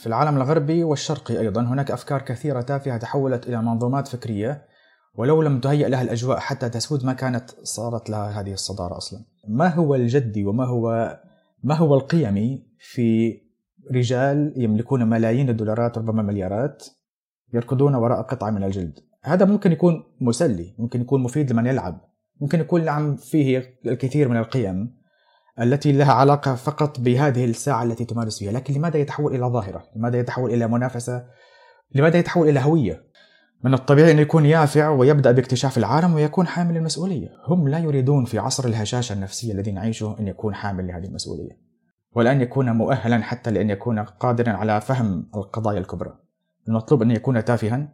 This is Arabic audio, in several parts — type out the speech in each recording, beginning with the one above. في العالم الغربي والشرقي أيضا هناك أفكار كثيرة تافهة تحولت إلى منظومات فكرية ولو لم تهيأ لها الأجواء حتى تسود ما كانت صارت لها هذه الصدارة أصلا. ما هو الجدي وما هو القيمي في رجال يملكون ملايين الدولارات ربما مليارات يركضون وراء قطعة من الجلد؟ هذا ممكن يكون مسلي، ممكن يكون مفيد لمن يلعب، ممكن يكون نعم فيه الكثير من القيم التي لها علاقة فقط بهذه الساعة التي تمارس فيها، لكن لماذا يتحول إلى ظاهرة؟ لماذا يتحول إلى منافسة؟ لماذا يتحول إلى هوية؟ من الطبيعي أن يكون يافع ويبدأ باكتشاف العالم ويكون حامل المسؤولية. هم لا يريدون في عصر الهشاشة النفسية الذي نعيشه أن يكون حامل لهذه المسؤولية ولأن يكون مؤهلا حتى لأن يكون قادرا على فهم القضايا الكبرى. المطلوب أن يكون تافها،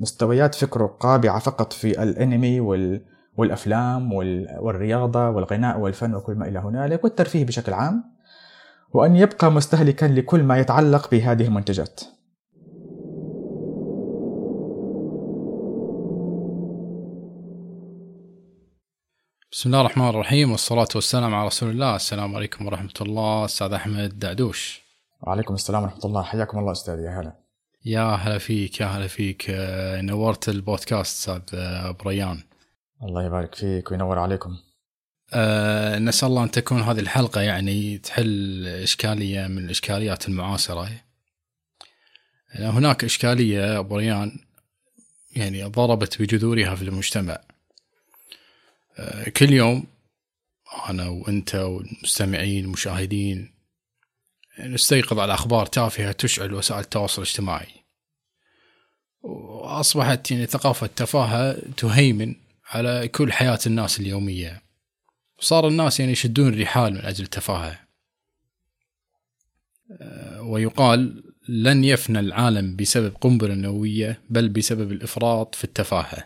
مستويات فكره قابعة فقط في الأنمي والأفلام والرياضة والغناء والفن وكل ما إلى هنالك والترفيه بشكل عام، وأن يبقى مستهلكا لكل ما يتعلق بهذه المنتجات. بسم الله الرحمن الرحيم والصلاة والسلام على رسول الله. السلام عليكم ورحمة الله. سعد أحمد دعدوش. وعليكم السلام ورحمة الله. حياكم الله أستاذ. يا هلا. يا هلا فيك يا هلا فيك. نورت البودكاست سعد بريان. الله يبارك فيك وينور عليكم. نسأل الله أن تكون هذه الحلقة يعني تحل إشكالية من الإشكاليات المعاصرة. هناك إشكالية بريان يعني ضربت بجذورها في المجتمع. كل يوم أنا وأنت والمستمعين المشاهدين نستيقظ على أخبار تافهة تشعل وسائل التواصل الاجتماعي، وأصبحت يعني ثقافة التفاهة تهيمن على كل حياة الناس اليومية، وصار الناس يعني يشدون الرحال من أجل التفاهة. ويقال لن يفنى العالم بسبب قنبلة نووية بل بسبب الإفراط في التفاهة.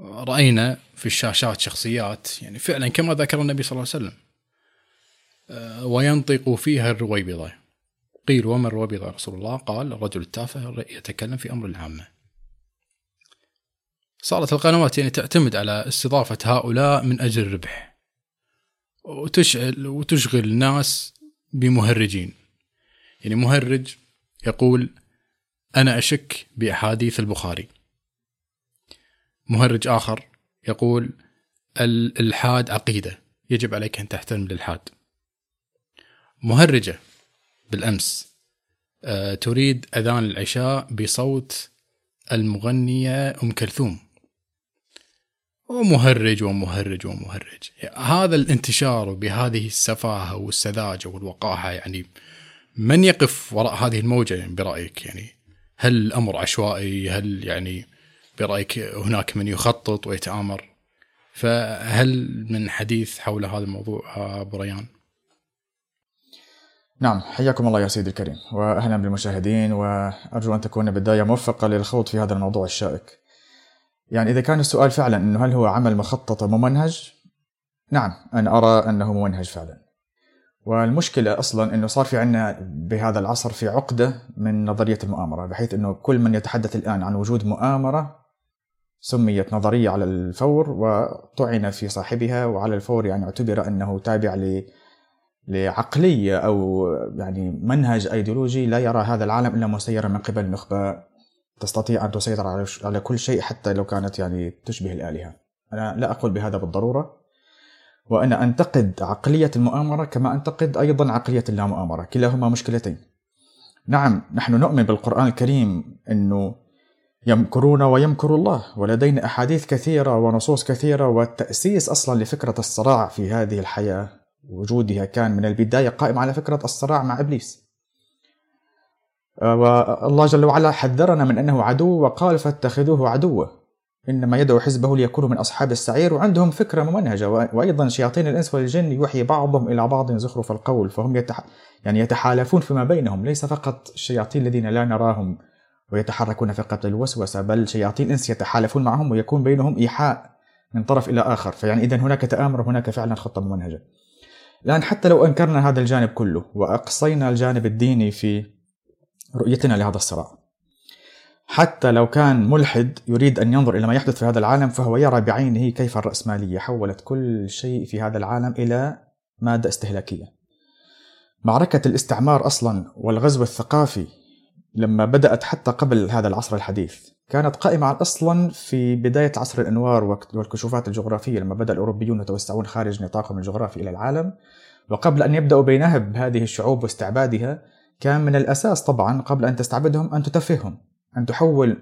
رأينا في الشاشات شخصيات يعني فعلا كما ذكر النبي صلى الله عليه وسلم وينطق فيها الرويبضة. قيل ومن الرويبضة يا رسول الله؟ قال الرجل التافه يتكلم في أمر العامة. صارت القنوات يعني تعتمد على استضافة هؤلاء من أجل الربح وتشغل الناس بمهرجين. يعني مهرج يقول أنا أشك بأحاديث البخاري، مهرج آخر يقول الإلحاد عقيدة يجب عليك أن تحترم الإلحاد، مهرجة بالأمس تريد أذان العشاء بصوت المغنية أم كلثوم، ومهرج ومهرج ومهرج. هذا الانتشار بهذه السفاهة والسذاجة والوقاحة، يعني من يقف وراء هذه الموجة يعني برأيك؟ يعني هل الأمر عشوائي؟ هل يعني برأيك هناك من يخطط ويتآمر؟ فهل من حديث حول هذا الموضوع بريان؟ نعم، حياكم الله يا سيدي الكريم وأهلا بالمشاهدين، وأرجو أن تكون بداية موفقة للخوض في هذا الموضوع الشائك. يعني إذا كان السؤال فعلا أنه هل هو عمل مخطط ممنهج؟ نعم، أنا أرى أنه ممنهج فعلا. والمشكلة أصلا أنه صار في عنا بهذا العصر في عقدة من نظرية المؤامرة، بحيث أنه كل من يتحدث الآن عن وجود مؤامرة سميت نظرية على الفور وطعن في صاحبها وعلى الفور، يعني اعتبر أنه تابع لعقلية أو يعني منهج أيديولوجي لا يرى هذا العالم إلا مسيرا من قبل نخبة تستطيع أن تسيطر على كل شيء حتى لو كانت يعني تشبه الآلهة. أنا لا أقول بهذا بالضرورة، وأنا أنتقد عقلية المؤامرة كما أنتقد أيضا عقلية اللامؤامرة، كلاهما مشكلتين. نعم، نحن نؤمن بالقرآن الكريم أنه يمكرون ويمكر الله، ولدينا أحاديث كثيرة ونصوص كثيرة، والتأسيس أصلا لفكرة الصراع في هذه الحياة وجودها كان من البداية قائم على فكرة الصراع مع إبليس، والله جل وعلا حذرنا من أنه عدو وقال فاتخذوه عدوة إنما يدعو حزبه ليكونوا من أصحاب السعير. وعندهم فكرة ممنهجة، وأيضا شياطين الإنس والجن يوحي بعضهم إلى بعض زخرف القول، فهم يتحالفون فيما بينهم، ليس فقط الشياطين الذين لا نراهم ويتحركون فقط للوسوسة، بل شياطين الإنس يتحالفون معهم ويكون بينهم إيحاء من طرف إلى آخر. فيعني إذن هناك تآمر، هناك فعلا خطة ممنهجة. لأن حتى لو أنكرنا هذا الجانب كله وأقصينا الجانب الديني في رؤيتنا لهذا الصراع، حتى لو كان ملحد يريد أن ينظر إلى ما يحدث في هذا العالم فهو يرى بعينه كيف الرأسمالية حولت كل شيء في هذا العالم إلى مادة استهلاكية. معركة الاستعمار أصلا والغزو الثقافي لما بدأت حتى قبل هذا العصر الحديث كانت قائمة أصلا في بداية عصر الأنوار والكشوفات الجغرافية لما بدأ الأوروبيون يتوسعون خارج نطاقهم الجغرافي إلى العالم. وقبل أن يبدأوا بنهب هذه الشعوب واستعبادها كان من الأساس طبعا قبل أن تستعبدهم أن تتفهم، أن تحول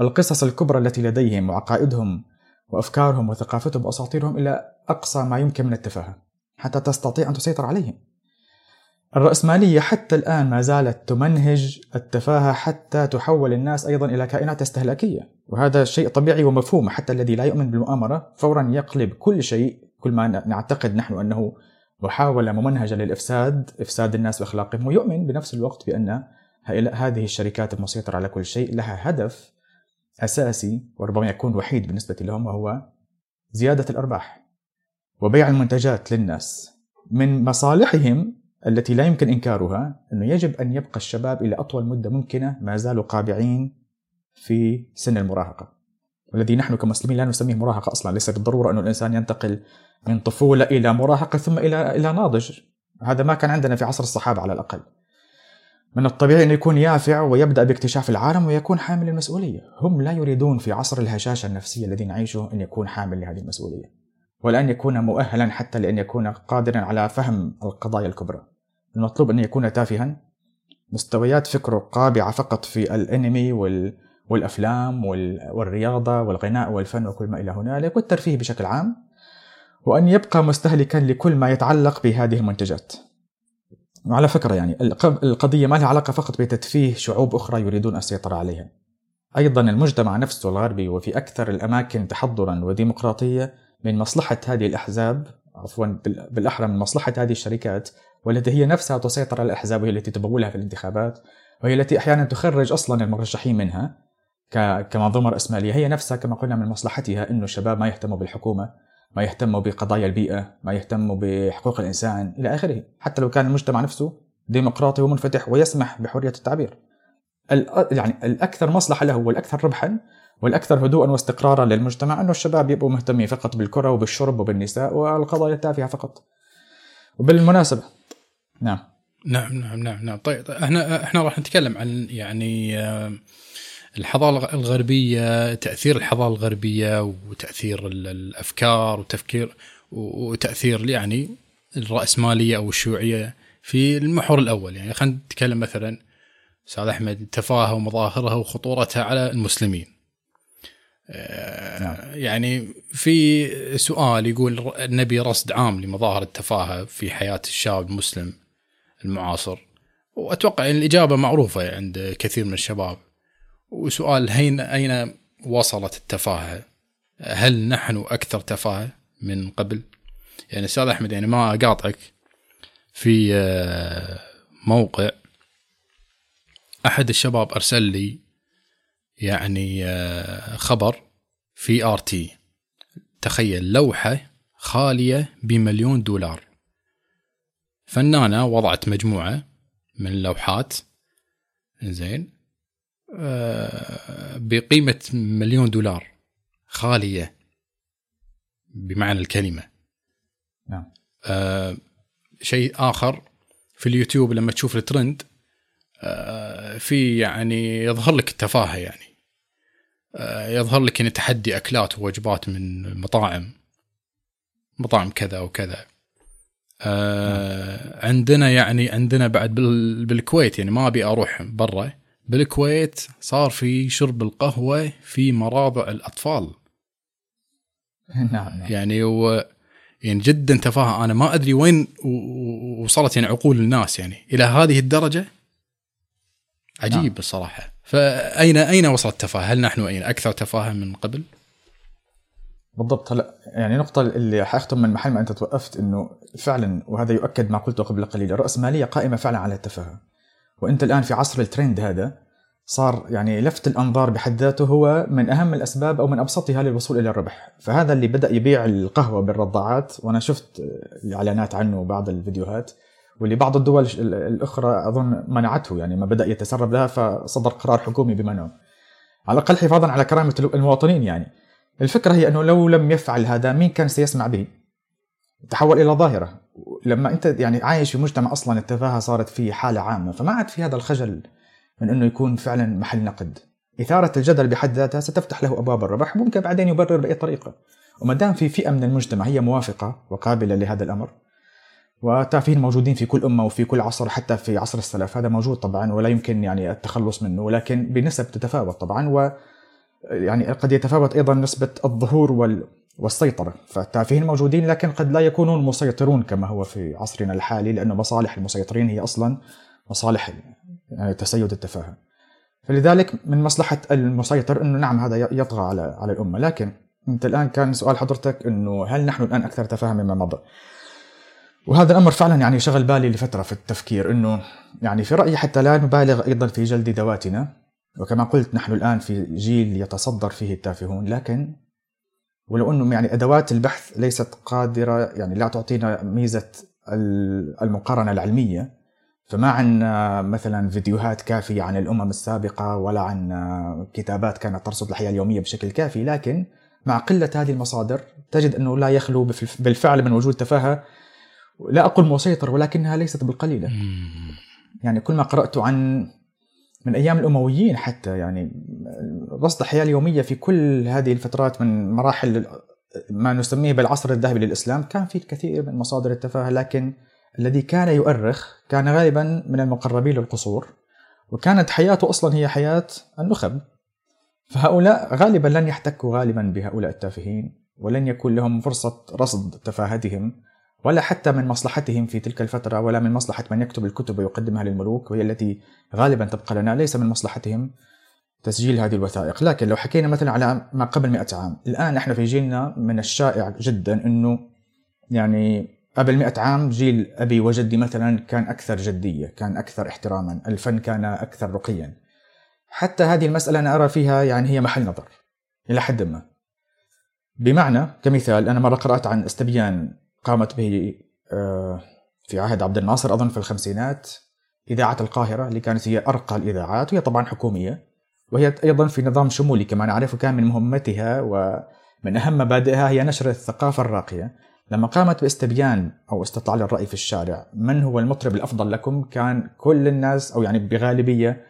القصص الكبرى التي لديهم وعقائدهم وأفكارهم وثقافتهم وأساطيرهم إلى أقصى ما يمكن من التفاهة حتى تستطيع أن تسيطر عليهم. الرأسمالية حتى الآن ما زالت تمنهج التفاهة حتى تحول الناس أيضا إلى كائنات استهلاكية، وهذا شيء طبيعي ومفهوم. حتى الذي لا يؤمن بالمؤامرة فورا يقلب كل شيء، كل ما نعتقد نحن أنه محاولة ممنهجة للإفساد، إفساد الناس وأخلاقهم، ويؤمن بنفس الوقت بأن هذه الشركات المسيطرة على كل شيء لها هدف أساسي وربما يكون وحيد بالنسبة لهم، وهو زيادة الأرباح وبيع المنتجات للناس. من مصالحهم التي لا يمكن إنكارها أنه يجب أن يبقى الشباب إلى أطول مدة ممكنة ما زالوا قابعين في سن المراهقة، والذي نحن كمسلمين لا نسميه مراهقة أصلا. ليس بالضرورة أنه الإنسان ينتقل من طفولة إلى مراهقة ثم إلى ناضج، هذا ما كان عندنا في عصر الصحابة على الأقل. من الطبيعي أن يكون يافع ويبدأ باكتشاف العالم ويكون حامل المسؤولية. هم لا يريدون في عصر الهشاشة النفسية الذي نعيشه أن يكون حامل لهذه المسؤولية، ولأن يكون مؤهلا حتى لأن يكون قادرا على فهم القضايا الكبرى. المطلوب أن يكون تافها، مستويات فكره قابعة فقط في الأنمي والأفلام والرياضة والغناء والفن وكل ما إلى هنالك والترفيه بشكل عام، وأن يبقى مستهلكا لكل ما يتعلق بهذه المنتجات. وعلى فكرة يعني القضية ما لها علاقة فقط بتتفيه شعوب أخرى يريدون السيطرة عليها، أيضا المجتمع نفسه الغربي وفي أكثر الأماكن تحضرا وديمقراطية من مصلحة هذه الأحزاب، عفوا بالأحرى من مصلحة هذه الشركات والتي هي نفسها تسيطر على الأحزاب، وهي التي تبولها في الانتخابات، وهي التي أحيانا تخرج أصلا المرشحين منها كمنظومة رأسمالية. هي نفسها كما قلنا من مصلحتها أنه الشباب ما يهتموا بالحكومة، ما يهتموا بقضايا البيئة، ما يهتموا بحقوق الإنسان إلى آخره، حتى لو كان المجتمع نفسه ديمقراطي ومنفتح ويسمح بحرية التعبير. يعني الأكثر مصلحة له والأكثر ربحا والأكثر هدوءا واستقرارا للمجتمع أنه الشباب يبقوا مهتمين فقط بالكرة وبالشرب وبالنساء والقضايا التافهة فقط. وبالمناسبة نعم. طيب احنا راح نتكلم عن يعني الحضارة الغربية، تأثير الحضارة الغربية وتأثير الأفكار وتأثير يعني الرأسمالية أو الشيوعية في المحور الأول. يعني خلينا نتكلم مثلا سعد أحمد، تفاهة ومظاهرها وخطورتها على المسلمين. يعني في سؤال يقول النبي رصد عام لمظاهر التفاهة في حياة الشاب المسلم المعاصر، وأتوقع أن الإجابة معروفة عند كثير من الشباب. وسؤال أين وصلت التفاهة؟ هل نحن أكثر تفاهة من قبل؟ يعني سعد أحمد يعني ما أقاطعك في موقع أحد الشباب أرسل لي يعني خبر في RT، تخيل لوحة خالية ب$1,000,000، فنانة وضعت مجموعة من اللوحات زين بقيمة $1,000,000 خالية بمعنى الكلمة. نعم. شيء آخر في اليوتيوب لما تشوف الترند في يعني يظهر لك التفاهة، يعني يظهر لك أن تحدي أكلات ووجبات من مطاعم كذا وكذا. عندنا يعني عندنا بعد بالكويت، يعني ما أبي أروح برا، بالكويت صار في شرب القهوة في مراضع الأطفال. نعم. يعني يعني جدا تفاهة. أنا ما أدري وين وصلت يعني عقول الناس يعني إلى هذه الدرجة، عجيب. نعم. الصراحة. فأين وصلت التفاهة؟ هل نحن أين أكثر تفاهة من قبل؟ بالضبط. هلا يعني نقطة اللي حأختم من محل ما أنت توقفت، إنه فعلا وهذا يؤكد ما قلته قبل قليل، الرأسمالية قائمة فعلا على التفاهة. وأنت الآن في عصر الترند هذا صار يعني لفت الأنظار بحد ذاته هو من أهم الأسباب أو من أبسطها للوصول إلى الربح. فهذا اللي بدأ يبيع القهوة بالرضاعات، وأنا شفت الإعلانات عنه بعض الفيديوهات، واللي بعض الدول الأخرى أظن منعته، يعني ما بدأ يتسرب لها فصدر قرار حكومي بمنعه على الأقل حفاظا على كرامة المواطنين. يعني الفكرة هي أنه لو لم يفعل هذا مين كان سيسمع به؟ تحول إلى ظاهرة. لما أنت يعني عايش في مجتمع أصلا التفاهة صارت فيه حالة عامة، فما عاد في هذا الخجل من أنه يكون فعلا محل نقد. إثارة الجدل بحد ذاتها ستفتح له أبواب الربح، ممكن بعدين يبرر بأي طريقة. وما دام في فئة من المجتمع هي موافقة وقابلة لهذا الأمر، وتافهين موجودين في كل أمة وفي كل عصر، حتى في عصر السلف هذا موجود طبعا ولا يمكن يعني التخلص منه، ولكن بنسب تتفاوت طبعا، ويعني قد يتفاوت أيضا نسبة الظهور والسيطرة. فالتافهين موجودين لكن قد لا يكونون مسيطرون كما هو في عصرنا الحالي، لأنه مصالح المسيطرين هي أصلا مصالح يعني تسيد التفاهة. فلذلك من مصلحة المسيطر أنه نعم هذا يطغى على الأمة. لكن أنت الآن كان سؤال حضرتك أنه هل نحن الآن أكثر تفاهة مما مضى؟ وهذا الأمر فعلا يعني شغل بالي لفترة في التفكير، أنه يعني في رأيي حتى لا نبالغ أيضا في جلد ذواتنا. وكما قلت نحن الآن في جيل يتصدر فيه التافهون، لكن ولو أنه يعني أدوات البحث ليست قادرة يعني لا تعطينا ميزة المقارنة العلمية، فما عنا مثلا فيديوهات كافية عن الأمم السابقة ولا عن كتابات كانت ترصد الحياة اليومية بشكل كافي. لكن مع قلة هذه المصادر تجد أنه لا يخلو بالفعل من وجود تفاهة لا أقول مسيطر، ولكنها ليست بالقليلة. يعني كل ما قرأت عن من أيام الأمويين حتى يعني رصد الحياة اليومية في كل هذه الفترات من مراحل ما نسميه بالعصر الذهبي للإسلام، كان فيه الكثير من مصادر التفاهة، لكن الذي كان يؤرخ كان غالبا من المقربين للقصور، وكانت حياته أصلا هي حياة النخب. فهؤلاء غالبا لن يحتكوا غالبا بهؤلاء التافهين، ولن يكون لهم فرصة رصد تفاهتهم، ولا حتى من مصلحتهم في تلك الفترة، ولا من مصلحة من يكتب الكتب ويقدمها للملوك، وهي التي غالبا تبقى لنا، ليس من مصلحتهم تسجيل هذه الوثائق. لكن لو حكينا مثلا على ما قبل 100 عام، الآن نحن في جيلنا من الشائع جدا أنه يعني قبل 100 عام جيل أبي وجدي مثلا كان أكثر جدية، كان أكثر احتراما، الفن كان أكثر رقيا. حتى هذه المسألة أنا أرى فيها يعني هي محل نظر إلى حد ما. بمعنى كمثال، أنا مرة قرأت عن استبيان قامت به في عهد عبد الناصر أظن في 1950، إذاعة القاهرة اللي كانت هي أرقى الإذاعات، وهي طبعا حكومية، وهي أيضا في نظام شمولي كما نعرفه. كان من مهمتها ومن أهم مبادئها هي نشر الثقافة الراقية. لما قامت باستبيان أو استطلاع للرأي في الشارع من هو المطرب الأفضل لكم، كان كل الناس أو يعني بغالبية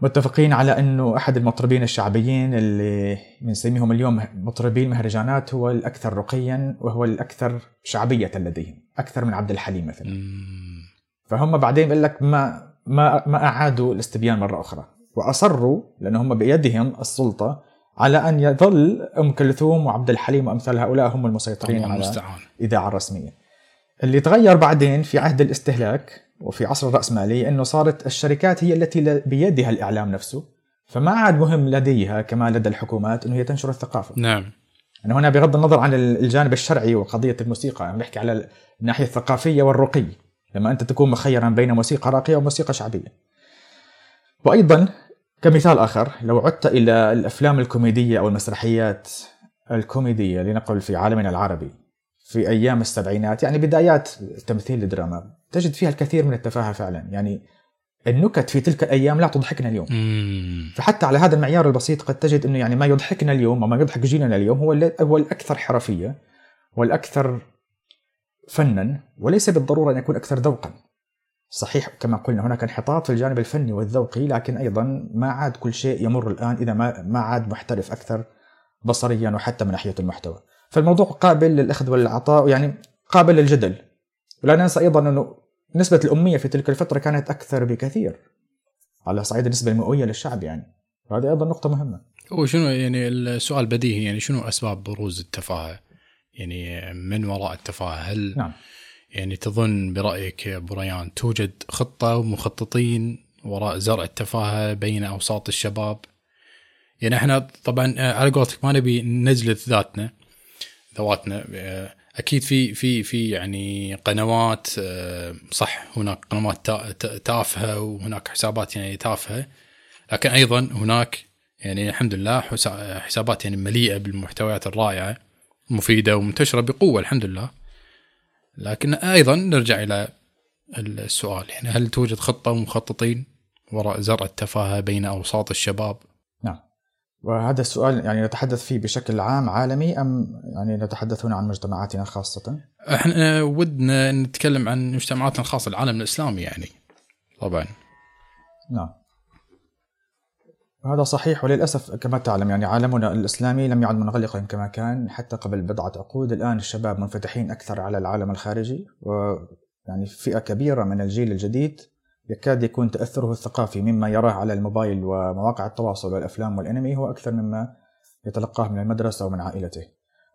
متفقين على أنه أحد المطربين الشعبيين اللي بنسميهم اليوم مطربين مهرجانات هو الأكثر رقيا وهو الأكثر شعبية لديهم، أكثر من عبد الحليم مثلا. فهم بعدين بقول لك ما أعادوا الاستبيان مرة أخرى، وأصروا لأن هم بيدهم السلطة على أن يظل أم كلثوم وعبد الحليم وأمثال هؤلاء هم المسيطرين على الإذاعة الرسمية. اللي تغير بعدين في عهد الاستهلاك وفي عصر الرأسمالي أنه صارت الشركات هي التي بيدها الإعلام نفسه، فما عاد مهم لديها كما لدى الحكومات أنه هي تنشر الثقافة. نعم. أنا هنا بغض النظر عن الجانب الشرعي وقضية الموسيقى، أنا بحكي على الناحية الثقافية والرقي، لما أنت تكون مخيرا بين موسيقى راقية وموسيقى شعبية. وأيضا كمثال آخر، لو عدت إلى الأفلام الكوميدية أو المسرحيات الكوميدية لنقل في عالمنا العربي في أيام 1970، يعني بدايات تمثيل الدراما، تجد فيها الكثير من التفاهة فعلا. يعني النكت في تلك الأيام لا تضحكنا اليوم. فحتى على هذا المعيار البسيط قد تجد أنه يعني ما يضحكنا اليوم وما يضحك جيلنا اليوم هو الأكثر حرفية والأكثر فنا، وليس بالضرورة أن يكون أكثر ذوقا. صحيح كما قلنا هناك انحطاط في الجانب الفني والذوقي، لكن أيضا ما عاد كل شيء يمر الآن إذا ما عاد محترف أكثر بصريا وحتى من ناحية المحتوى. فالموضوع قابل للأخذ والعطاء، يعني قابل للجدل. ولا ننسى أيضا أنه نسبة الأمية في تلك الفترة كانت أكثر بكثير على صعيد النسبة المئوية للشعب، يعني هذه أيضا نقطة مهمة. وشنو يعني السؤال بديهي، يعني شنو أسباب بروز التفاهة، يعني من وراء التفاهة؟ هل نعم. يعني تظن برأيك بريان توجد خطة ومخططين وراء زرع التفاهة بين أوساط الشباب؟ يعني احنا طبعا على قولتك ما نبي نجلد ذواتنا، أكيد في يعني قنوات، صح هناك قنوات تافهة وهناك حسابات يعني تافهة، لكن أيضا هناك يعني الحمد لله حسابات يعني مليئة بالمحتويات الرائعة مفيدة ومنتشرة بقوة الحمد لله. لكن أيضا نرجع إلى السؤال، يعني هل توجد خطة ومخططين وراء زرع التفاهة بين أوساط الشباب؟ نعم، وهذا السؤال يعني نتحدث فيه بشكل عام عالمي أم يعني نتحدث هنا عن مجتمعاتنا خاصة؟ احنا ودنا نتكلم عن مجتمعاتنا الخاصة، العالم الإسلامي يعني طبعا. نعم هذا صحيح، وللأسف كما تعلم يعني عالمنا الإسلامي لم يعد منغلقا كما كان حتى قبل بضعة عقود. الآن الشباب منفتحين أكثر على العالم الخارجي، ويعني فئة كبيرة من الجيل الجديد يكاد يكون تأثره الثقافي مما يراه على الموبايل ومواقع التواصل والأفلام والأنمي هو أكثر مما يتلقاه من المدرسة ومن عائلته.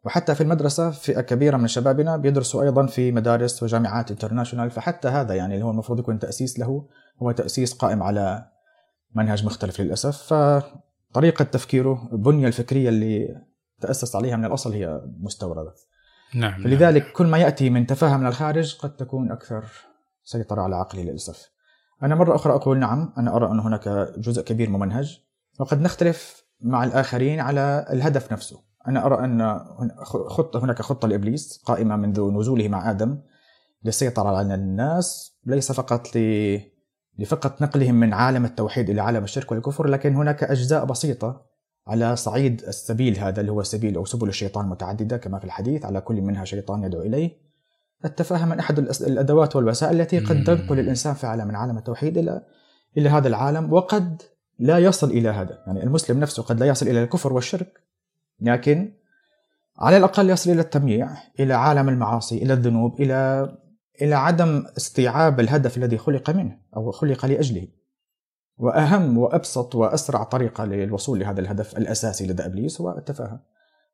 وحتى في المدرسة فئة كبيرة من شبابنا بيدرسوا أيضا في مدارس وجامعات انترناشونال، فحتى هذا يعني اللي هو المفروض يكون تأسيس له هو تأسيس قائم على منهج مختلف للأسف. فطريقة تفكيره البنية الفكرية اللي تأسس عليها من الأصل هي مستوردة. نعم. فلذلك نعم. كل ما يأتي من تفاهة من الخارج قد تكون أكثر سيطرة على عقلي للأسف. أنا مرة أخرى أقول نعم، أنا أرى أن هناك جزء كبير ممنهج وقد نختلف مع الآخرين على الهدف نفسه. أنا أرى أن هناك خطة لإبليس قائمة منذ نزوله مع آدم للسيطرة على الناس، ليس فقط لفقط نقلهم من عالم التوحيد إلى عالم الشرك والكفر، لكن هناك أجزاء بسيطة على صعيد السبيل هذا اللي هو سبيل أو سبل الشيطان متعددة كما في الحديث، على كل منها شيطان يدعو إليه. التفاهم من أحد الأدوات والوسائل التي قد تنقل الإنسان فعلا من عالم التوحيد إلى هذا العالم، وقد لا يصل إلى هذا، يعني المسلم نفسه قد لا يصل إلى الكفر والشرك، لكن على الأقل يصل إلى التمييع، إلى عالم المعاصي، إلى الذنوب، إلى عدم استيعاب الهدف الذي خلق منه أو خلق لأجله. وأهم وأبسط وأسرع طريقة للوصول لهذا الهدف الأساسي لدى إبليس هو التفاهم.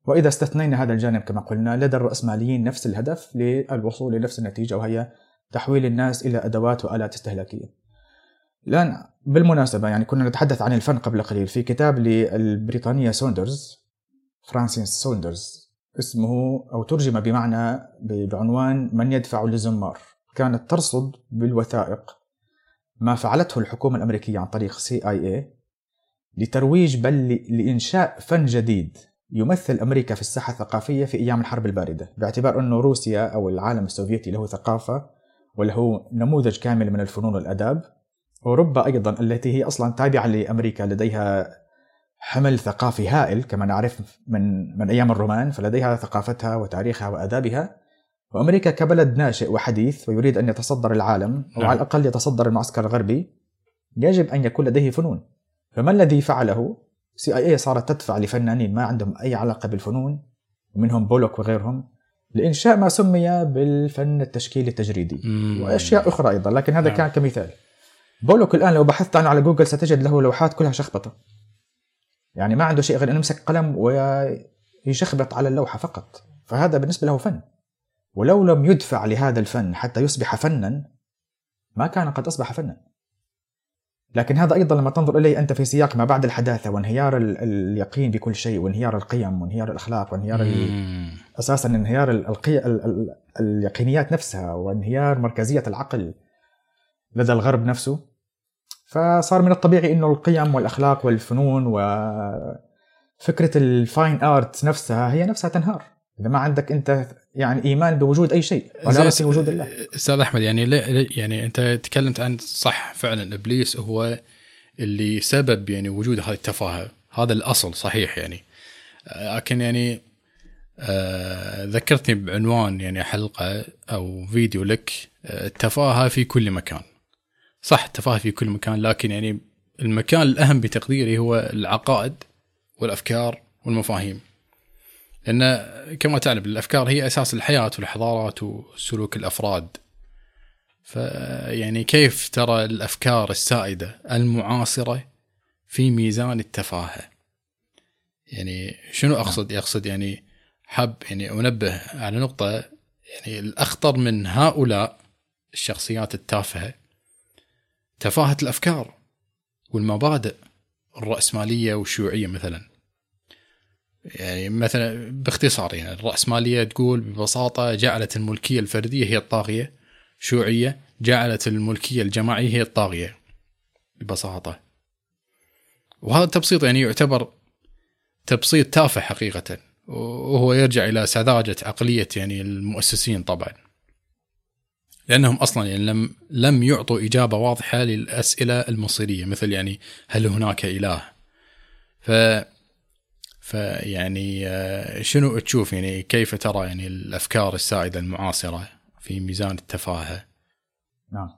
وإذا استثنينا هذا الجانب كما قلنا، لدى الرأسماليين نفس الهدف للوصول لنفس النتيجة، وهي تحويل الناس إلى أدوات وآلات استهلاكية. الآن بالمناسبة يعني كنا نتحدث عن الفن قبل قليل، في كتاب للبريطانية سوندرز، فرانسيس سوندرز اسمه، أو ترجم بمعنى بعنوان من يدفع للزمار، كانت ترصد بالوثائق ما فعلته الحكومة الأمريكية عن طريق CIA لترويج بل لإنشاء فن جديد يمثل أمريكا في الساحة الثقافية في أيام الحرب الباردة، باعتبار أنه روسيا أو العالم السوفيتي له ثقافة وله نموذج كامل من الفنون والأداب، أوروبا أيضا التي هي أصلا تابعة لأمريكا لديها حمل ثقافي هائل كما نعرف من أيام الرومان، فلديها ثقافتها وتاريخها وأدابها، وأمريكا كبلد ناشئ وحديث ويريد أن يتصدر العالم أو على الأقل يتصدر المعسكر الغربي، يجب أن يكون لديه فنون. فما الذي فعله؟ CIA صارت تدفع لفنانين ما عندهم أي علاقة بالفنون، ومنهم بولوك وغيرهم، لإنشاء ما سمي بالفن التشكيلي التجريدي وأشياء أخرى أيضا، لكن هذا كان كمثال. بولوك الآن لو بحثت عنه على جوجل ستجد له لوحات كلها شخبطة، يعني ما عنده شيء غير أن يمسك قلم ويشخبط على اللوحة فقط، فهذا بالنسبة له فن. ولو لم يدفع لهذا الفن حتى يصبح فنا ما كان قد أصبح فنا. لكن هذا أيضا لما تنظر إليه أنت في سياق ما بعد الحداثة وانهيار اليقين بكل شيء وانهيار القيم وانهيار الأخلاق وانهيار أساسا انهيار اليقينيات نفسها وانهيار مركزية العقل لدى الغرب نفسه، فصار من الطبيعي أنه القيم والأخلاق والفنون وفكرة الفاين آرت نفسها هي نفسها تنهار إذا ما عندك أنت يعني إيمان بوجود أي شيء ولا في وجود الله. أستاذ أحمد يعني يعني أنت تكلمت عن صح فعلا إبليس هو اللي سبب يعني وجود هذه التفاهة، هذا الأصل صحيح يعني، لكن يعني ذكرتني بعنوان يعني حلقة أو فيديو لك، التفاهة في كل مكان. صح التفاهة في كل مكان، لكن يعني المكان الأهم بتقديري هو العقائد والأفكار والمفاهيم، لأن كما تعلم الأفكار هي أساس الحياة والحضارات وسلوك الأفراد. فيعني كيف ترى الأفكار السائدة المعاصرة في ميزان التفاهة؟ يعني شنو أقصد؟ أقصد يعني حب يعني أنبه على نقطة، يعني الأخطر من هؤلاء الشخصيات التافهة تفاهة الأفكار والمبادئ الرأسمالية والشيوعية مثلاً. يعني مثلا باختصار يعني الرأسمالية تقول ببساطة جعلت الملكية الفردية هي الطاغية، شيوعية جعلت الملكية الجماعية هي الطاغية ببساطة. وهذا التبسيط يعني يعتبر تبسيط تافه حقيقة، وهو يرجع إلى سذاجة عقلية يعني المؤسسين طبعا، لأنهم أصلا يعني لم يعطوا إجابة واضحة للأسئلة المصيرية مثل يعني هل هناك إله؟ فيعني شنو تشوف يعني كيف ترى يعني الأفكار السائدة المعاصرة في ميزان التفاهة؟ نعم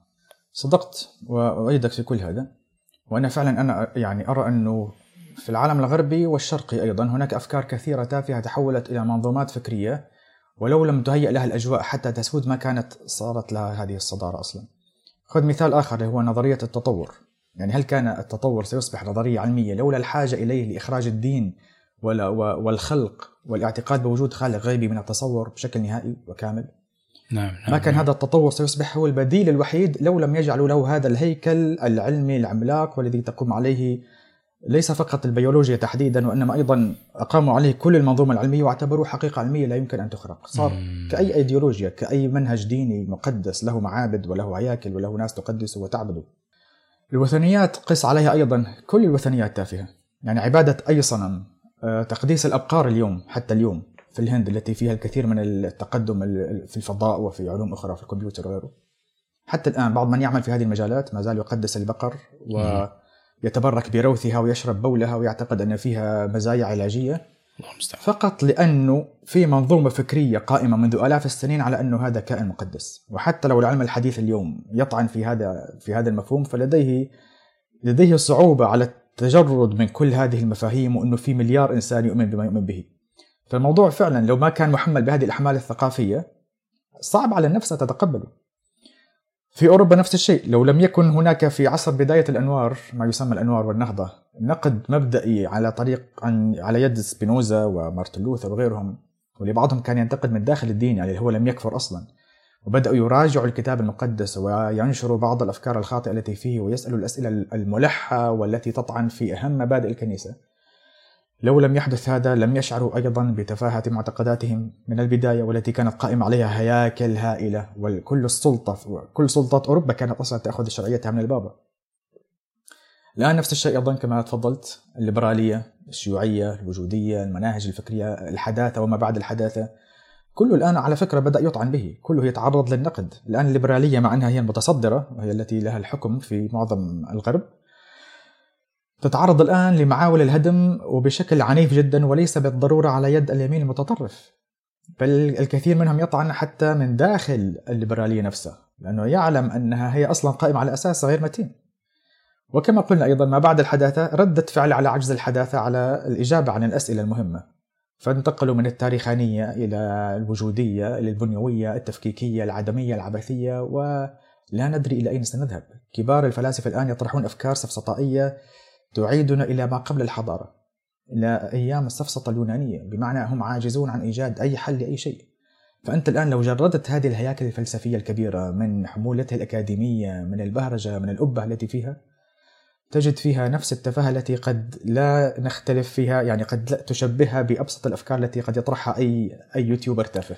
صدقت وأيدك في كل هذا، وأنا فعلا أنا يعني أرى أنه في العالم الغربي والشرقي أيضا هناك أفكار كثيرة تافهة تحولت إلى منظومات فكرية، ولو لم تهيأ لها الأجواء حتى تسود ما كانت صارت لها هذه الصدارة أصلا. خذ مثال آخر هو نظرية التطور. يعني هل كان التطور سيصبح نظرية علمية لولا الحاجة إليه لإخراج الدين والخلق والاعتقاد بوجود خالق غيبي من التصور بشكل نهائي وكامل؟ نعم. ما كان هذا التطور سيصبح هو البديل الوحيد لو لم يجعلوا له هذا الهيكل العلمي العملاق والذي تقوم عليه ليس فقط البيولوجيا تحديدا، وإنما أيضا أقاموا عليه كل المنظومة العلمية واعتبروه حقيقة علمية لا يمكن أن تخرق. صار كأي أيديولوجيا، كأي منهج ديني مقدس له معابد وله هياكل وله ناس تقدسه وتعبده. الوثنيات قس عليها أيضا، كل الوثنيات تافهة. يعني عبادة أي صنم، تقديس الأبقار اليوم حتى اليوم في الهند التي فيها الكثير من التقدم في الفضاء وفي علوم أخرى في الكمبيوتر وغيره، حتى الآن بعض من يعمل في هذه المجالات ما زال يقدس البقر ويتبرك بروثها ويشرب بولها ويعتقد أن فيها مزايا علاجية، فقط لأنه في منظومة فكرية قائمة منذ آلاف السنين على أنه هذا كائن مقدس. وحتى لو العلم الحديث اليوم يطعن في هذا المفهوم، فلديه صعوبة على التجرد من كل هذه المفاهيم، وأنه في مليار إنسان يؤمن بما يؤمن به. فالموضوع فعلا لو ما كان محمل بهذه الأحمال الثقافية صعب على النفس تتقبله. في أوروبا نفس الشيء، لو لم يكن هناك في عصر بداية الأنوار ما يسمى الأنوار والنهضة نقد مبدئي على طريق على يد سبينوزا ومارتن لوثر وغيرهم، ولبعضهم كان ينتقد من داخل الدين، يعني هو لم يكفر أصلا، وبدأوا يراجعوا الكتاب المقدس وينشروا بعض الأفكار الخاطئة التي فيه ويسألوا الأسئلة الملحة والتي تطعن في أهم مبادئ الكنيسة. لو لم يحدث هذا لم يشعروا أيضا بتفاهة معتقداتهم من البداية والتي كانت قائمة عليها هياكل هائلة، وكل سلطات أوروبا كانت أصلا تأخذ شرعيتها من البابا. الآن نفس الشيء أيضا كما تفضلت، الليبرالية، الشيوعية، الوجودية، المناهج الفكرية، الحداثة وما بعد الحداثة، كله الآن على فكرة بدأ يطعن به، كله يتعرض للنقد. الآن الليبرالية مع أنها هي المتصدرة وهي التي لها الحكم في معظم الغرب تتعرض الآن لمعاول الهدم وبشكل عنيف جدا، وليس بالضرورة على يد اليمين المتطرف، بل الكثير منهم يطعن حتى من داخل الليبرالية نفسها، لأنه يعلم أنها هي أصلا قائمة على أساس غير متين. وكما قلنا أيضا ما بعد الحداثة ردة فعل على عجز الحداثة على الإجابة عن الأسئلة المهمة، فانتقلوا من التاريخانية إلى الوجودية، إلى البنيوية، التفكيكية، العدمية، العبثية، ولا ندري إلى أين سنذهب. كبار الفلاسفة الآن يطرحون أفكار سفسطائية تعيدنا إلى ما قبل الحضارة، إلى أيام السفسطة اليونانية، بمعنى هم عاجزون عن إيجاد أي حل لأي شيء. فأنت الآن لو جردت هذه الهياكل الفلسفية الكبيرة من حمولتها الأكاديمية، من البهرجة، من الأبهة التي فيها، تجد فيها نفس التفاهة التي قد لا نختلف فيها، يعني قد لا تشبهها بأبسط الأفكار التي قد يطرحها أي يوتيوبر تافه.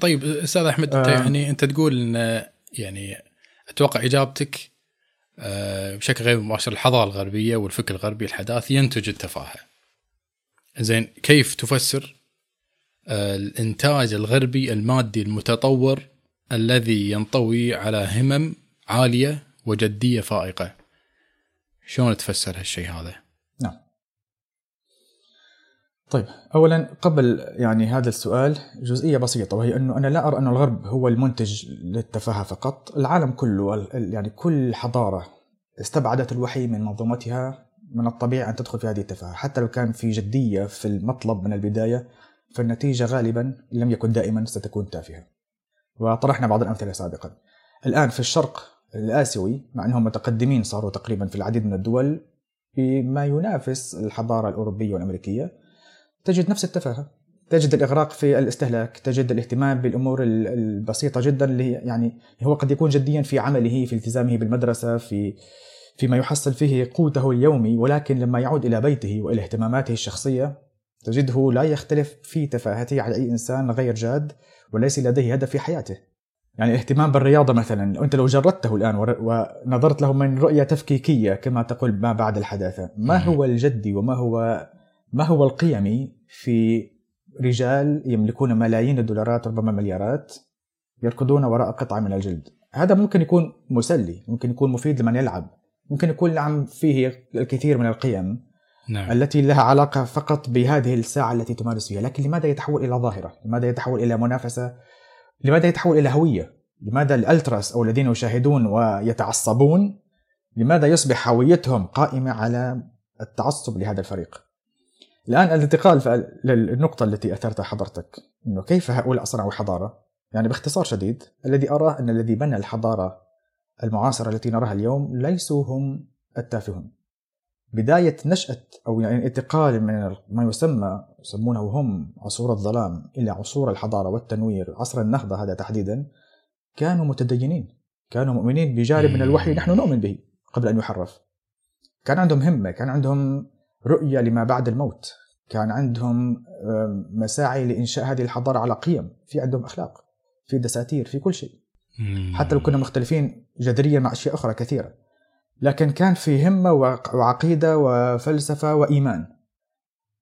طيب أستاذ أحمد، يعني أنت تقول إن يعني أتوقع إجابتك بشكل غير مباشر الحضارة الغربية والفكر الغربي الحداث ينتج التفاهة. زين، كيف تفسر الإنتاج الغربي المادي المتطور الذي ينطوي على همم عالية وجدية فائقة؟ شلون تفسر هالشيء هذا؟ نعم. طيب، أولا قبل يعني هذا السؤال جزئية بسيطة، وهي أنه أنا لا أرى أن الغرب هو المنتج للتفاهة فقط. العالم كله، يعني كل حضارة استبعدت الوحي من منظومتها، من الطبيعي أن تدخل في هذه التفاهة. حتى لو كان في جدية في المطلب من البداية، فالنتيجة غالبا لم يكن دائما ستكون تافهة، وطرحنا بعض الأمثلة سابقا. الآن في الشرق الآسيوي مع أنهم متقدمين صاروا تقريبا في العديد من الدول بما ينافس الحضارة الأوروبية والأمريكية، تجد نفس التفاهة، تجد الإغراق في الاستهلاك، تجد الاهتمام بالأمور البسيطة جدا اللي يعني هو قد يكون جديا في عمله، في التزامه بالمدرسة، فيما يحصل فيه قوته اليومي، ولكن لما يعود إلى بيته وإلى اهتماماته الشخصية تجده لا يختلف في تفاهته على أي إنسان غير جاد وليس لديه هدف في حياته. يعني الاهتمام بالرياضة مثلا، أنت لو جردته الآن ونظرت له من رؤية تفكيكية كما تقول ما بعد الحداثة، ما هو الجدي وما هو القيمي في رجال يملكون ملايين الدولارات، ربما مليارات، يركضون وراء قطعة من الجلد؟ هذا ممكن يكون مسلي، ممكن يكون مفيد لمن يلعب، ممكن يكون نعم فيه الكثير من القيم، نعم. التي لها علاقة فقط بهذه الساعة التي تمارس فيها، لكن لماذا يتحول إلى ظاهرة؟ لماذا يتحول إلى منافسة؟ لماذا يتحول إلى هوية؟ لماذا الألتراس أو الذين يشاهدون ويتعصبون لماذا يصبح هويتهم قائمة على التعصب لهذا الفريق؟ الآن الانتقال للنقطة التي أثرتها حضرتك، إنه كيف هؤلاء أصنعوا حضارة؟ يعني باختصار شديد الذي أراه أن الذي بنى الحضارة المعاصرة التي نراها اليوم ليسوا هم التافهون. بداية نشأة أو يعني انتقال من ما يسمونه هم عصور الظلام إلى عصور الحضارة والتنوير، عصر النهضة هذا تحديدا، كانوا متدينين، كانوا مؤمنين بجانب من الوحي نحن نؤمن به قبل أن يحرف. كان عندهم همة، كان عندهم رؤية لما بعد الموت، كان عندهم مساعي لإنشاء هذه الحضارة على قيم، في عندهم أخلاق، في دساتير، في كل شيء، حتى لو كنا مختلفين جذريا مع أشياء أخرى كثيرة، لكن كان في همة وعقيدة وفلسفة وإيمان.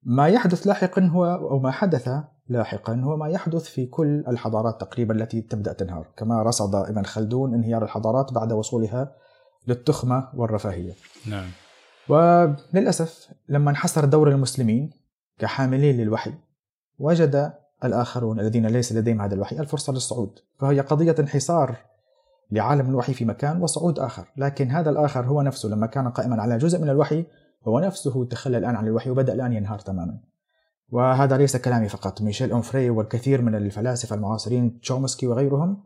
ما يحدث لاحقا هو أو ما حدث لاحقا هو ما يحدث في كل الحضارات تقريبا التي تبدأ تنهار، كما رصد ابن خلدون انهيار الحضارات بعد وصولها للتخمة والرفاهية. نعم. وللأسف لما انحصر دور المسلمين كحاملين للوحي، وجد الآخرون الذين ليس لديهم هذا الوحي الفرصة للصعود، فهي قضية انحصار لعالم الوحي في مكان وصعود آخر، لكن هذا الآخر هو نفسه لما كان قائما على جزء من الوحي هو نفسه تخلى الآن عن الوحي وبدأ الآن ينهار تماما. وهذا ليس كلامي فقط، ميشيل أونفري والكثير من الفلاسفة المعاصرين تشومسكي وغيرهم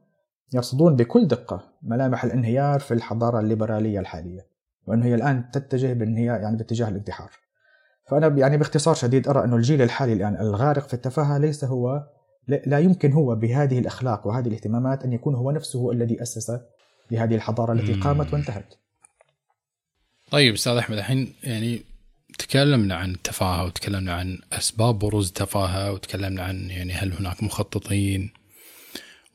يرصدون بكل دقة ملامح الانهيار في الحضارة الليبرالية الحالية، وأنه هي الآن تتجه بالانهيار يعني باتجاه الانتحار. فأنا يعني باختصار شديد أرى أن الجيل الحالي الآن الغارق في التفاهة ليس هو، لا يمكن هو بهذه الأخلاق وهذه الاهتمامات أن يكون هو نفسه الذي أسس لهذه الحضارة التي قامت وانتهت. طيب أستاذ أحمد، الحين يعني تكلمنا عن التفاهة وتكلمنا عن أسباب بروز التفاهة وتكلمنا عن يعني هل هناك مخططين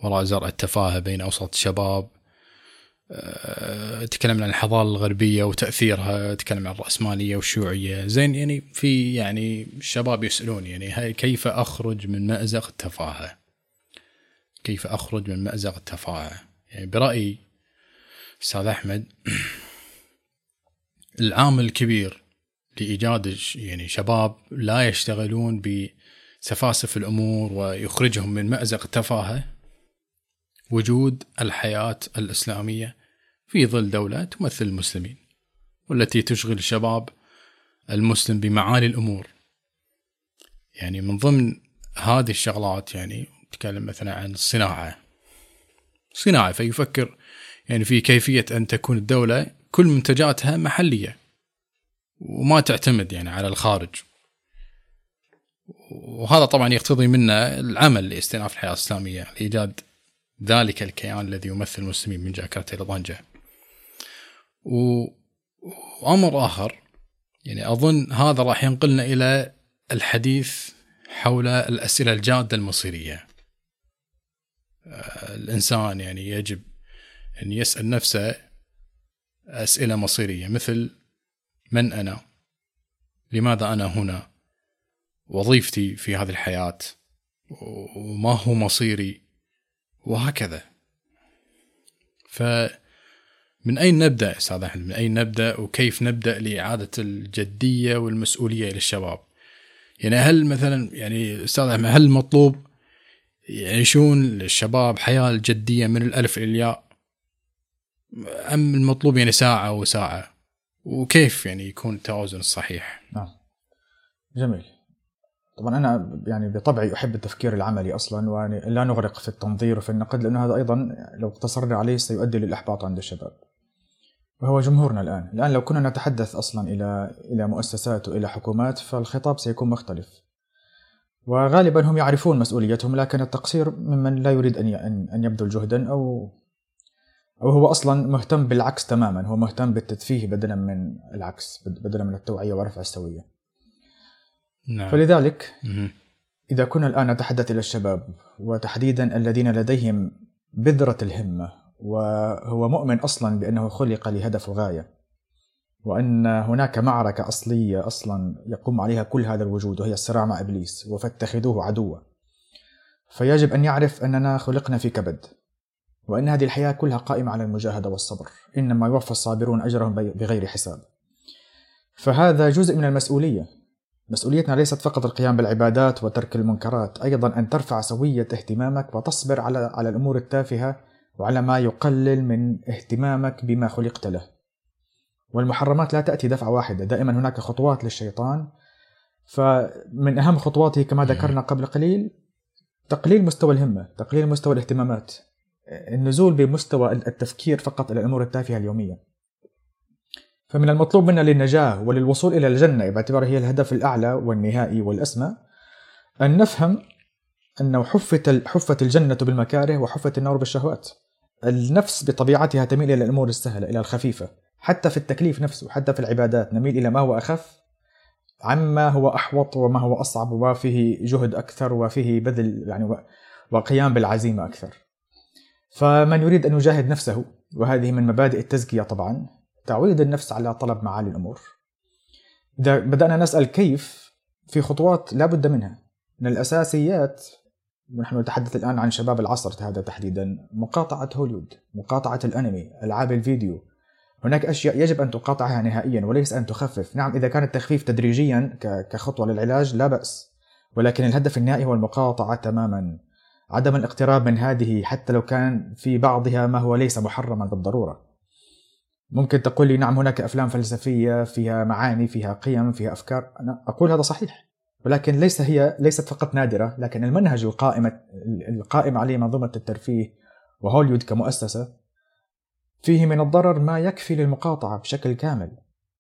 وراء زرع التفاهة بين أوسط الشباب، تكلمنا عن الحضارة الغربية وتأثيرها، تكلمنا عن الرأسمالية والشيوعية. زين، يعني في يعني الشباب يسألون يعني كيف أخرج من مأزق التفاهة، كيف أخرج من مأزق التفاهة؟ يعني برأيي أستاذ أحمد العامل الكبير لإيجاد يعني شباب لا يشتغلون بسفاسف الأمور ويخرجهم من مأزق التفاهة وجود الحياة الإسلامية في ظل دولة تمثل المسلمين والتي تشغل الشباب المسلم بمعالي الأمور. يعني من ضمن هذه الشغلات يعني نتكلم مثلا عن الصناعة، فيفكر يعني في كيفية أن تكون الدولة كل منتجاتها محلية وما تعتمد يعني على الخارج، وهذا طبعا يقتضي منا العمل لاستئناف الحياة الإسلامية لإيجاد ذلك الكيان الذي يمثل المسلمين من جاكرتا إلى طنجة. وأمر آخر يعني أظن هذا راح ينقلنا إلى الحديث حول الأسئلة الجادة المصيرية. الإنسان يعني يجب أن يسأل نفسه أسئلة مصيرية مثل من أنا؟ لماذا أنا هنا؟ وظيفتي في هذه الحياة؟ وما هو مصيري؟ وهكذا. فمن أين نبدأ أستاذ أحمد؟ من أين نبدأ وكيف نبدأ لإعادة الجدية والمسؤولية للشباب؟ يعني هل مثلا يعني أستاذ أحمد هل مطلوب يعيشون الشباب حياة جدية من الألف إلى الياء، أم المطلوب يعني ساعة وساعة؟ وكيف يعني يكون التوازن الصحيح؟ نعم جميل. طبعا أنا يعني بطبعي أحب التفكير العملي أصلا، ولا نغرق في التنظير وفي النقد، لأن هذا أيضا لو اقتصرنا عليه سيؤدي للإحباط عند الشباب، وهو جمهورنا الآن لو كنا نتحدث أصلا إلى مؤسسات وإلى حكومات فالخطاب سيكون مختلف، وغالبا هم يعرفون مسؤوليتهم، لكن التقصير ممن لا يريد أن يبذل جهدا أو هو أصلا مهتم بالعكس تماما، هو مهتم بالتدفيه بدلا من العكس، بدلا من التوعية ورفع السوية. نعم. فلذلك إذا كنا الآن نتحدث إلى الشباب وتحديدا الذين لديهم بذرة الهمة وهو مؤمن أصلا بأنه خلق لهدف وغاية، وأن هناك معركة أصلية أصلا يقوم عليها كل هذا الوجود وهي الصراع مع إبليس وفاتخذوه عدوا، فيجب أن يعرف أننا خلقنا في كبد، وأن هذه الحياة كلها قائمة على المجاهدة والصبر، إنما يوفى الصابرون أجرهم بغير حساب. فهذا جزء من المسؤولية. مسؤوليتنا ليست فقط القيام بالعبادات وترك المنكرات، أيضا أن ترفع سوية اهتمامك وتصبر على الأمور التافهة وعلى ما يقلل من اهتمامك بما خلقت له. والمحرمات لا تأتي دفعة واحدة، دائما هناك خطوات للشيطان، فمن أهم خطواته كما ذكرنا قبل قليل تقليل مستوى الهمة، تقليل مستوى الاهتمامات، النزول بمستوى التفكير فقط إلى الأمور التافهة اليومية. فمن المطلوب منا للنجاة وللوصول إلى الجنة باعتبارها هي الهدف الأعلى والنهائي والأسمى أن نفهم أنه حفت الجنة بالمكاره وحفت النار بالشهوات. النفس بطبيعتها تميل إلى الأمور السهلة، إلى الخفيفة، حتى في التكليف نفسه، حتى في العبادات نميل إلى ما هو أخف عما هو أحوط وما هو أصعب وما فيه جهد أكثر وفيه بذل وقيام بالعزيمة أكثر. فمن يريد أن يجاهد نفسه، وهذه من مبادئ التزكية طبعا، تعويد النفس على طلب معالي الأمور. إذا بدأنا نسأل كيف، في خطوات لا بد منها من الأساسيات. نحن نتحدث الآن عن شباب العصر هذا تحديدا، مقاطعة هوليود، مقاطعة الأنمي، ألعاب الفيديو. هناك أشياء يجب أن تقاطعها نهائيا وليس أن تخفف. نعم إذا كان التخفيف تدريجيا كخطوة للعلاج لا بأس، ولكن الهدف النهائي هو المقاطعة تماما، عدم الاقتراب من هذه حتى لو كان في بعضها ما هو ليس محرما بالضرورة. ممكن تقول لي نعم هناك أفلام فلسفية فيها معاني، فيها قيم، فيها أفكار، أنا أقول هذا صحيح، ولكن ليست فقط نادرة، لكن المنهج القائم عليه منظومة الترفيه وهوليود كمؤسسة فيه من الضرر ما يكفي للمقاطعة بشكل كامل.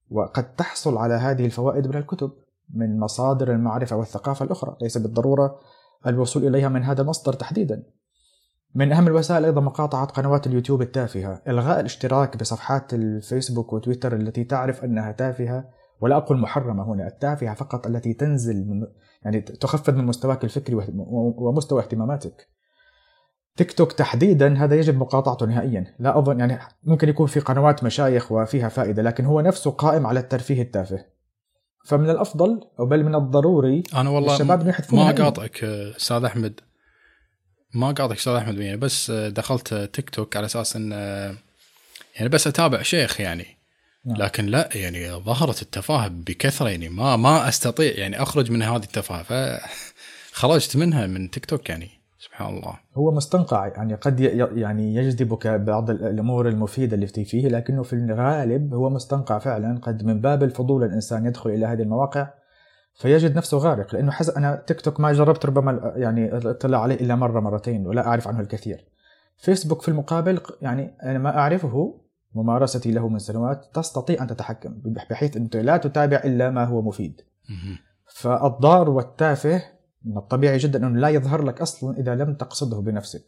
وقد تحصل على هذه الفوائد من الكتب، من مصادر المعرفة والثقافة الأخرى، ليس بالضرورة الوصول إليها من هذا المصدر تحديدا. من أهم الوسائل أيضا مقاطعة قنوات اليوتيوب التافهة، إلغاء الاشتراك بصفحات الفيسبوك وتويتر التي تعرف أنها تافهة، ولا أقول محرمة هنا، التافهة فقط التي تنزل تخفض من مستواك الفكري ومستوى اهتماماتك. تيك توك تحديدا هذا يجب مقاطعته نهائيا. لا أظن ممكن يكون في قنوات مشايخ وفيها فائدة، لكن هو نفسه قائم على الترفيه التافه، فمن الأفضل أو بل من الضروري. أنا والله الشباب ما قاطعك أستاذ أحمد، بس دخلت تيك توك على أساس أن بس أتابع شيخ لكن لا ظهرت التفاهة بكثرة، ما أستطيع أخرج من هذه التفاهة، فخرجت منها من تيك توك. سبحان الله، هو مستنقع قد يجذبك بعض الأمور المفيدة اللي فيه، لكنه في الغالب هو مستنقع فعلا. قد من باب الفضول الإنسان يدخل إلى هذه المواقع فيجد نفسه غارق، لأنه أنا تيك توك ما جربت، ربما اطلع عليه إلا مرة مرتين ولا أعرف عنه الكثير. فيسبوك في المقابل أنا ما أعرفه، ممارستي له من سنوات، تستطيع أن تتحكم بحيث أنت لا تتابع إلا ما هو مفيد. فالضار والتافه من الطبيعي جدا أنه لا يظهر لك أصلا إذا لم تقصده بنفسك.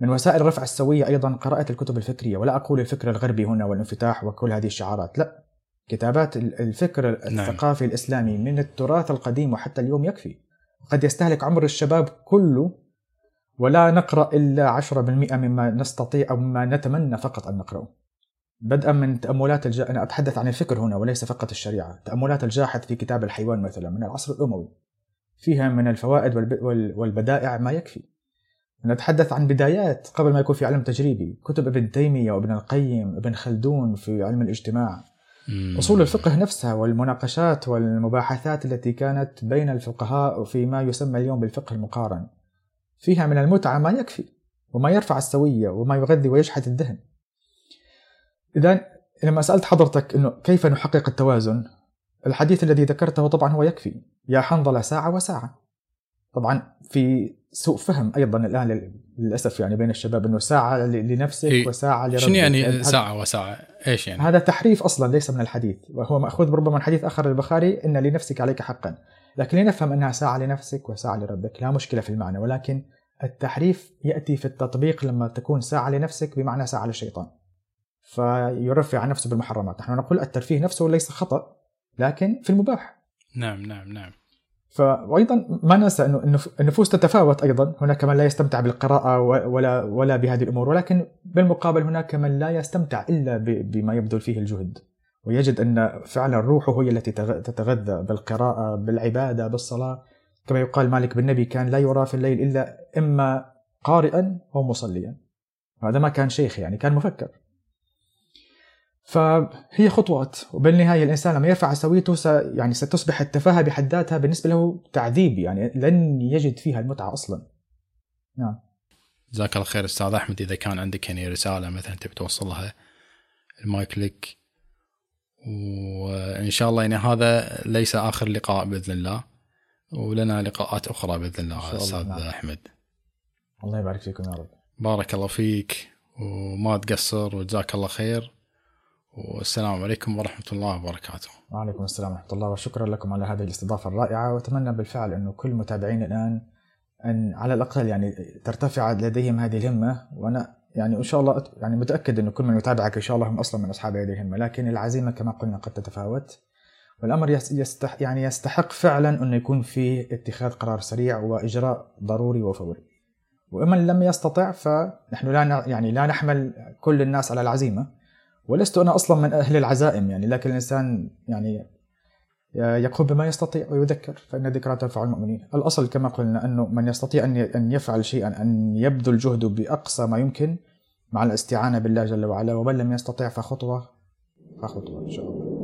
من وسائل رفع السوية أيضا قراءة الكتب الفكرية، ولا أقول الفكر الغربي هنا والانفتاح وكل هذه الشعارات، لا، كتابات الفكر الثقافي الإسلامي من التراث القديم وحتى اليوم يكفي. قد يستهلك عمر الشباب كله ولا نقرأ إلا 10% مما نستطيع أو مما نتمنى فقط أن نقرأه. بدءا من تأملات أنا أتحدث عن الفكر هنا وليس فقط الشريعة، تأملات الجاحظ في كتاب الحيوان مثلا من العصر الأموي، فيها من الفوائد والبدائع ما يكفي. نتحدث عن بدايات قبل ما يكون في علم تجريبي، كتب ابن تيمية وابن القيم، ابن خلدون في علم الاجتماع، أصول الفقه نفسها، والمناقشات والمباحثات التي كانت بين الفقهاء فيما يسمى اليوم بالفقه المقارن، فيها من المتعة ما يكفي وما يرفع السوية وما يغذي ويشحذ الذهن. إذن لما سألت حضرتك إنه كيف نحقق التوازن، الحديث الذي ذكرته طبعا هو يكفي، يا حنظلة ساعة وساعة. طبعا في سوء فهم أيضا الآن للأسف بين الشباب أنه ساعة لنفسك وساعة لربك. شنو ساعة وساعة؟ إيش هذا تحريف أصلا ليس من الحديث، وهو مأخوذ ربما من حديث آخر البخاري إن لنفسك عليك حقا، لكن لنفهم أنها ساعة لنفسك وساعة لربك، لا مشكلة في المعنى، ولكن التحريف يأتي في التطبيق لما تكون ساعة لنفسك بمعنى ساعة للشيطان، فيرفع عن نفسه بالمحرمات. نحن نقول الترفيه نفسه ليس خطأ، لكن في المباح. نعم. وأيضا ما ننسى أنه النفوس تتفاوت أيضا، هناك من لا يستمتع بالقراءة ولا بهذه الأمور، ولكن بالمقابل هناك من لا يستمتع إلا بما يبذل فيه الجهد، ويجد أن فعلا روحه هي التي تتغذى بالقراءة، بالعبادة، بالصلاة. كما يقال مالك بن نبي كان لا يرى في الليل إلا إما قارئا أو مصليا، هذا ما كان شيخ كان مفكر. فهي خطوات، وبالنهاية الإنسان لما يرفع سويته يعني ستصبح التفاهة بحد ذاتها بالنسبة له تعذيب، يعني لن يجد فيها المتعة أصلا. نعم. جزاك الله خير أستاذ أحمد. إذا كان عندك يعني رسالة مثلا تبي توصلها المايك لك، وإن شاء الله يعني هذا ليس آخر لقاء بإذن الله، ولنا لقاءات أخرى بإذن الله أستاذ أحمد. الله يبارك فيكم يا رب. بارك الله فيك وما تقصر، وجزاك الله خير، والسلام عليكم ورحمة الله وبركاته. وعليكم السلام ورحمة الله، وشكرا لكم على هذه الاستضافة الرائعة، وأتمنى بالفعل أنه كل متابعينا الآن أن على الأقل يعني ترتفع لديهم هذه الهمة، وأنا يعني إن شاء الله يعني متأكد أنه كل من يتابعك إن شاء الله هم أصلا من أصحاب هذه الهمة، لكن العزيمة كما قلنا قد تتفاوت، والأمر يستحق فعلا أن يكون في اتخاذ قرار سريع وإجراء ضروري وفوري، ومن لم يستطع فنحن لا نحمل كل الناس على العزيمة، ولست أنا أصلا من أهل العزائم يعني، لكن الإنسان يعني يقوم بما يستطيع ويذكر، فإن الذكرى تنفع المؤمنين. الأصل كما قلنا أنه من يستطيع أن يفعل شيئا أن يبذل جهده بأقصى ما يمكن مع الاستعانة بالله جل وعلا، ومن لم يستطيع فخطوة إن شاء الله.